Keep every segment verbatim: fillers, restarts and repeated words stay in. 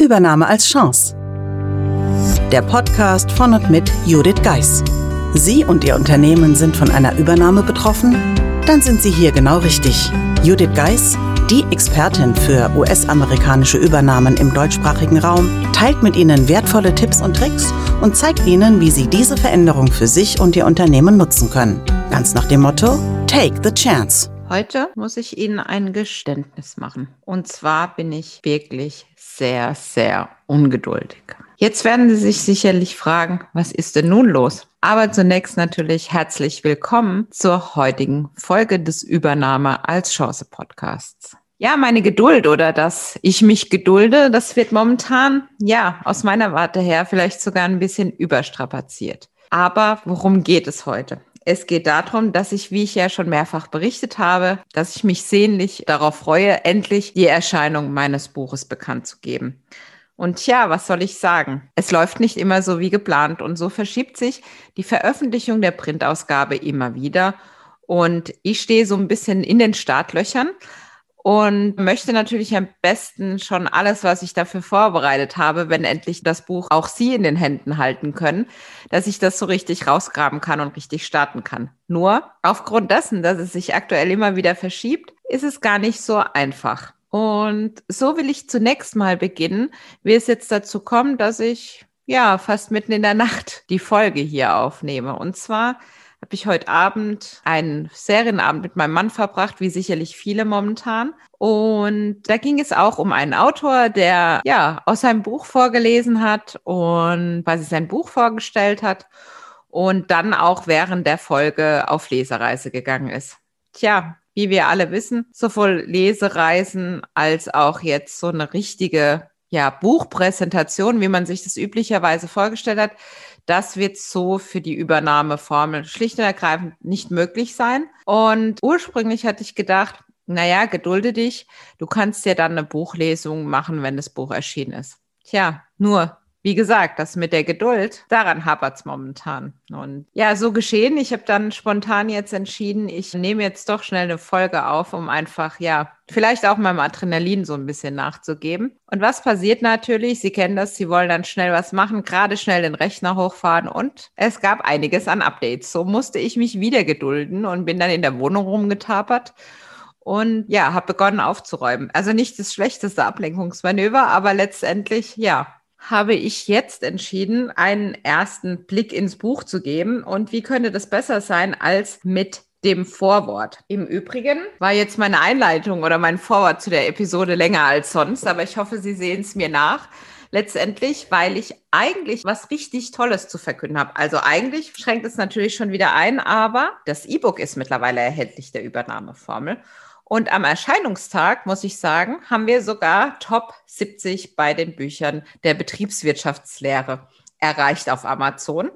Übernahme als Chance. Der Podcast von und mit Judith Geiß. Sie und Ihr Unternehmen sind von einer Übernahme betroffen? Dann sind Sie hier genau richtig. Judith Geiß, die Expertin für U S-amerikanische Übernahmen im deutschsprachigen Raum, teilt mit Ihnen wertvolle Tipps und Tricks und zeigt Ihnen, wie Sie diese Veränderung für sich und Ihr Unternehmen nutzen können. Ganz nach dem Motto, Take the Chance. Heute muss ich Ihnen ein Geständnis machen. Und zwar bin ich wirklich sehr, sehr ungeduldig. Jetzt werden Sie sich sicherlich fragen, was ist denn nun los? Aber zunächst natürlich herzlich willkommen zur heutigen Folge des Übernahme als Chance Podcasts. Ja, meine Geduld oder dass ich mich gedulde, das wird momentan, ja, aus meiner Warte her vielleicht sogar ein bisschen überstrapaziert. Aber worum geht es heute? Es geht darum, dass ich, wie ich ja schon mehrfach berichtet habe, dass ich mich sehnlich darauf freue, endlich die Erscheinung meines Buches bekannt zu geben. Und ja, was soll ich sagen? Es läuft nicht immer so wie geplant und so verschiebt sich die Veröffentlichung der Printausgabe immer wieder. Und ich stehe so ein bisschen in den Startlöchern und möchte natürlich am besten schon alles, was ich dafür vorbereitet habe, wenn endlich das Buch auch Sie in den Händen halten können, dass ich das so richtig rausgraben kann und richtig starten kann. Nur aufgrund dessen, dass es sich aktuell immer wieder verschiebt, ist es gar nicht so einfach. Und so will ich zunächst mal beginnen, wie es jetzt dazu kommt, dass ich ja fast mitten in der Nacht die Folge hier aufnehme. Und zwar habe ich heute Abend einen Serienabend mit meinem Mann verbracht, wie sicherlich viele momentan. Und da ging es auch um einen Autor, der ja aus seinem Buch vorgelesen hat und quasi sein Buch vorgestellt hat und dann auch während der Folge auf Lesereise gegangen ist. Tja, wie wir alle wissen, sowohl Lesereisen als auch jetzt so eine richtige ja, Buchpräsentation, wie man sich das üblicherweise vorgestellt hat, das wird so für die Übernahmeformel schlicht und ergreifend nicht möglich sein. Und ursprünglich hatte ich gedacht, naja, gedulde dich, du kannst ja dann eine Buchlesung machen, wenn das Buch erschienen ist. Tja, nur, wie gesagt, das mit der Geduld, daran hapert es momentan. Und ja, so geschehen. Ich habe dann spontan jetzt entschieden, ich nehme jetzt doch schnell eine Folge auf, um einfach, ja, vielleicht auch meinem Adrenalin so ein bisschen nachzugeben. Und was passiert natürlich? Sie kennen das, Sie wollen dann schnell was machen, gerade schnell den Rechner hochfahren und es gab einiges an Updates. So musste ich mich wieder gedulden und bin dann in der Wohnung rumgetapert und ja, habe begonnen aufzuräumen. Also nicht das schlechteste Ablenkungsmanöver, aber letztendlich, ja, habe ich jetzt entschieden, einen ersten Blick ins Buch zu geben. Und wie könnte das besser sein als mit dem Vorwort? Im Übrigen war jetzt meine Einleitung oder mein Vorwort zu der Episode länger als sonst, aber ich hoffe, Sie sehen es mir nach. Letztendlich, weil ich eigentlich was richtig Tolles zu verkünden habe. Also eigentlich schränkt es natürlich schon wieder ein, aber das E-Book ist mittlerweile erhältlich, der Übernahmeformel. Und am Erscheinungstag, muss ich sagen, haben wir sogar Top siebzig bei den Büchern der Betriebswirtschaftslehre erreicht auf Amazon.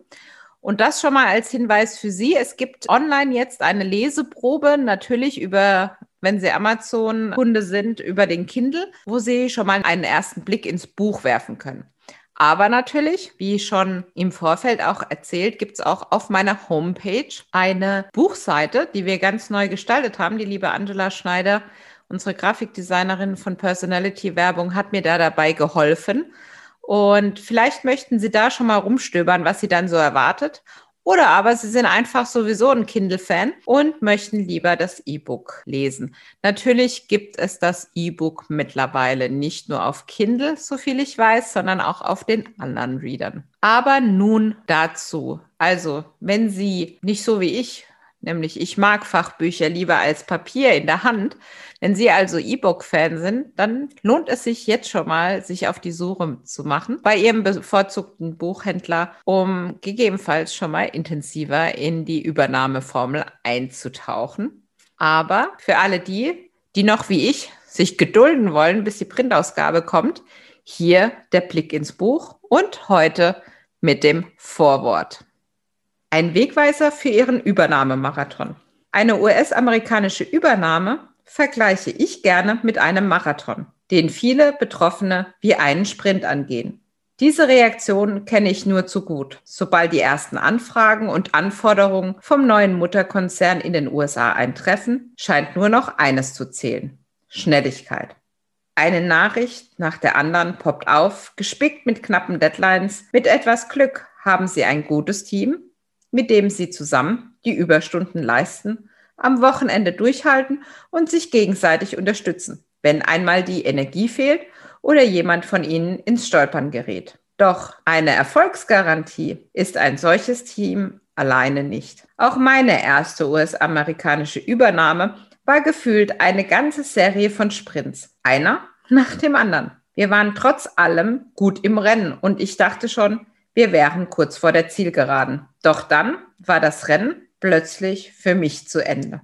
Und das schon mal als Hinweis für Sie. Es gibt online jetzt eine Leseprobe, natürlich über, wenn Sie Amazon-Kunde sind, über den Kindle, wo Sie schon mal einen ersten Blick ins Buch werfen können. Aber natürlich, wie schon im Vorfeld auch erzählt, gibt es auch auf meiner Homepage eine Buchseite, die wir ganz neu gestaltet haben. Die liebe Angela Schneider, unsere Grafikdesignerin von Personality Werbung, hat mir da dabei geholfen. Und vielleicht möchten Sie da schon mal rumstöbern, was Sie dann so erwartet. Oder aber Sie sind einfach sowieso ein Kindle-Fan und möchten lieber das E-Book lesen. Natürlich gibt es das E-Book mittlerweile nicht nur auf Kindle, so viel ich weiß, sondern auch auf den anderen Readern. Aber nun dazu. Also, wenn Sie nicht so wie ich, nämlich ich mag Fachbücher lieber als Papier in der Hand, wenn Sie also E-Book-Fan sind, dann lohnt es sich jetzt schon mal, sich auf die Suche zu machen bei Ihrem bevorzugten Buchhändler, um gegebenenfalls schon mal intensiver in die Übernahmeformel einzutauchen. Aber für alle die, die noch wie ich sich gedulden wollen, bis die Printausgabe kommt, hier der Blick ins Buch und heute mit dem Vorwort. Ein Wegweiser für Ihren Übernahmemarathon. Eine U S-amerikanische Übernahme vergleiche ich gerne mit einem Marathon, den viele Betroffene wie einen Sprint angehen. Diese Reaktion kenne ich nur zu gut, sobald die ersten Anfragen und Anforderungen vom neuen Mutterkonzern in den U S A eintreffen, scheint nur noch eines zu zählen: Schnelligkeit. Eine Nachricht nach der anderen poppt auf, gespickt mit knappen Deadlines. Mit etwas Glück haben Sie ein gutes Team, mit dem Sie zusammen die Überstunden leisten, am Wochenende durchhalten und sich gegenseitig unterstützen, wenn einmal die Energie fehlt oder jemand von Ihnen ins Stolpern gerät. Doch eine Erfolgsgarantie ist ein solches Team alleine nicht. Auch meine erste U S-amerikanische Übernahme war gefühlt eine ganze Serie von Sprints, einer nach dem anderen. Wir waren trotz allem gut im Rennen und ich dachte schon, wir wären kurz vor der Zielgeraden. Doch dann war das Rennen plötzlich für mich zu Ende.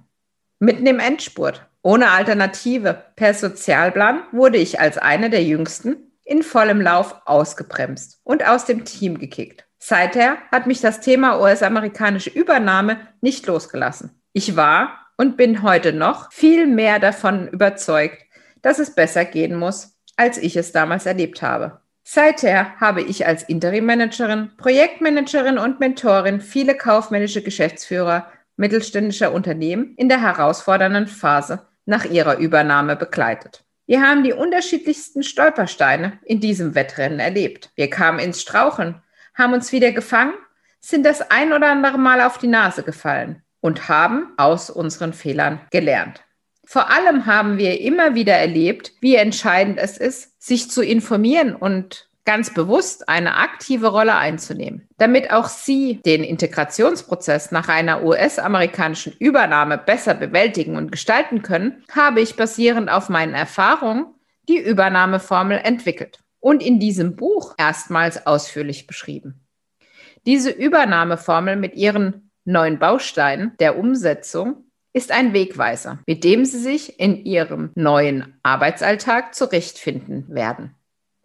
Mitten im Endspurt, ohne Alternative, per Sozialplan wurde ich als eine der Jüngsten in vollem Lauf ausgebremst und aus dem Team gekickt. Seither hat mich das Thema U S-amerikanische Übernahme nicht losgelassen. Ich war und bin heute noch viel mehr davon überzeugt, dass es besser gehen muss, als ich es damals erlebt habe. Seither habe ich als Interimmanagerin, Projektmanagerin und Mentorin viele kaufmännische Geschäftsführer mittelständischer Unternehmen in der herausfordernden Phase nach ihrer Übernahme begleitet. Wir haben die unterschiedlichsten Stolpersteine in diesem Wettrennen erlebt. Wir kamen ins Straucheln, haben uns wieder gefangen, sind das ein oder andere Mal auf die Nase gefallen und haben aus unseren Fehlern gelernt. Vor allem haben wir immer wieder erlebt, wie entscheidend es ist, sich zu informieren und ganz bewusst eine aktive Rolle einzunehmen, damit auch Sie den Integrationsprozess nach einer U S-amerikanischen Übernahme besser bewältigen und gestalten können, habe ich basierend auf meinen Erfahrungen die Übernahmeformel entwickelt und in diesem Buch erstmals ausführlich beschrieben. Diese Übernahmeformel mit ihren neuen Baustein der Umsetzung ist ein Wegweiser, mit dem Sie sich in Ihrem neuen Arbeitsalltag zurechtfinden werden.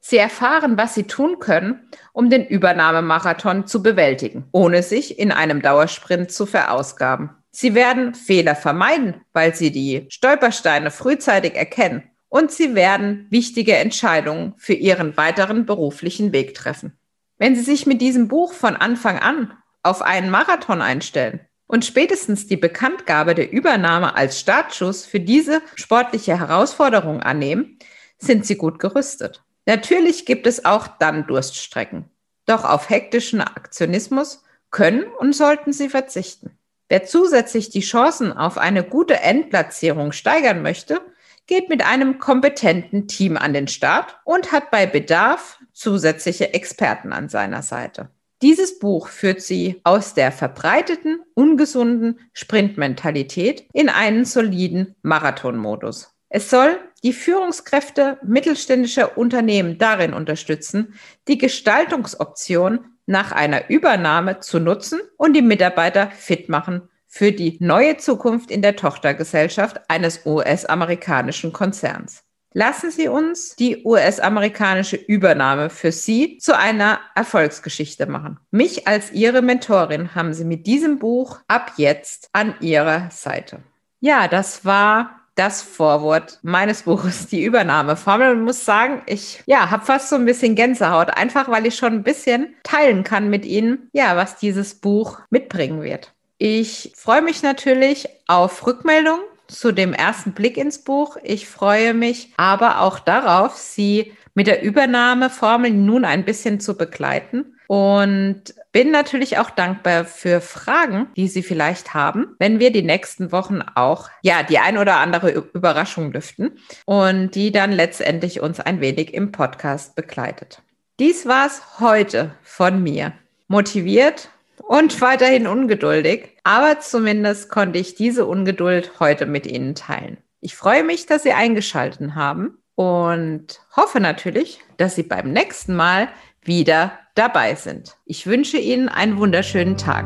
Sie erfahren, was Sie tun können, um den Übernahmemarathon zu bewältigen, ohne sich in einem Dauersprint zu verausgaben. Sie werden Fehler vermeiden, weil Sie die Stolpersteine frühzeitig erkennen, und Sie werden wichtige Entscheidungen für Ihren weiteren beruflichen Weg treffen. Wenn Sie sich mit diesem Buch von Anfang an auf einen Marathon einstellen und spätestens die Bekanntgabe der Übernahme als Startschuss für diese sportliche Herausforderung annehmen, sind Sie gut gerüstet. Natürlich gibt es auch dann Durststrecken, doch auf hektischen Aktionismus können und sollten Sie verzichten. Wer zusätzlich die Chancen auf eine gute Endplatzierung steigern möchte, geht mit einem kompetenten Team an den Start und hat bei Bedarf zusätzliche Experten an seiner Seite. Dieses Buch führt Sie aus der verbreiteten, ungesunden Sprintmentalität in einen soliden Marathonmodus. Es soll die Führungskräfte mittelständischer Unternehmen darin unterstützen, die Gestaltungsoption nach einer Übernahme zu nutzen und die Mitarbeiter fit machen für die neue Zukunft in der Tochtergesellschaft eines U S-amerikanischen Konzerns. Lassen Sie uns die U S-amerikanische Übernahme für Sie zu einer Erfolgsgeschichte machen. Mich als Ihre Mentorin haben Sie mit diesem Buch ab jetzt an Ihrer Seite. Ja, das war das Vorwort meines Buches, die Übernahmeformel. Ich muss sagen, ich ja, habe fast so ein bisschen Gänsehaut, einfach weil ich schon ein bisschen teilen kann mit Ihnen, ja, was dieses Buch mitbringen wird. Ich freue mich natürlich auf Rückmeldungen zu dem ersten Blick ins Buch. Ich freue mich aber auch darauf, Sie mit der Übernahmeformel nun ein bisschen zu begleiten und bin natürlich auch dankbar für Fragen, die Sie vielleicht haben, wenn wir die nächsten Wochen auch ja die ein oder andere Überraschung lüften und die dann letztendlich uns ein wenig im Podcast begleitet. Dies war's heute von mir. Motiviert und weiterhin ungeduldig, aber zumindest konnte ich diese Ungeduld heute mit Ihnen teilen. Ich freue mich, dass Sie eingeschaltet haben und hoffe natürlich, dass Sie beim nächsten Mal wieder dabei sind. Ich wünsche Ihnen einen wunderschönen Tag.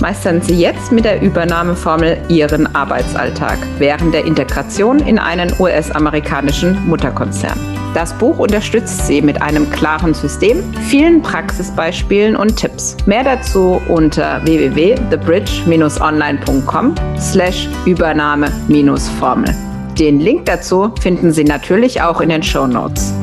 Meistern Sie jetzt mit der Übernahmeformel Ihren Arbeitsalltag während der Integration in einen U S-amerikanischen Mutterkonzern. Das Buch unterstützt Sie mit einem klaren System, vielen Praxisbeispielen und Tipps. Mehr dazu unter w w w punkt the bridge dash online punkt com slash Übernahme Formel. Den Link dazu finden Sie natürlich auch in den Shownotes.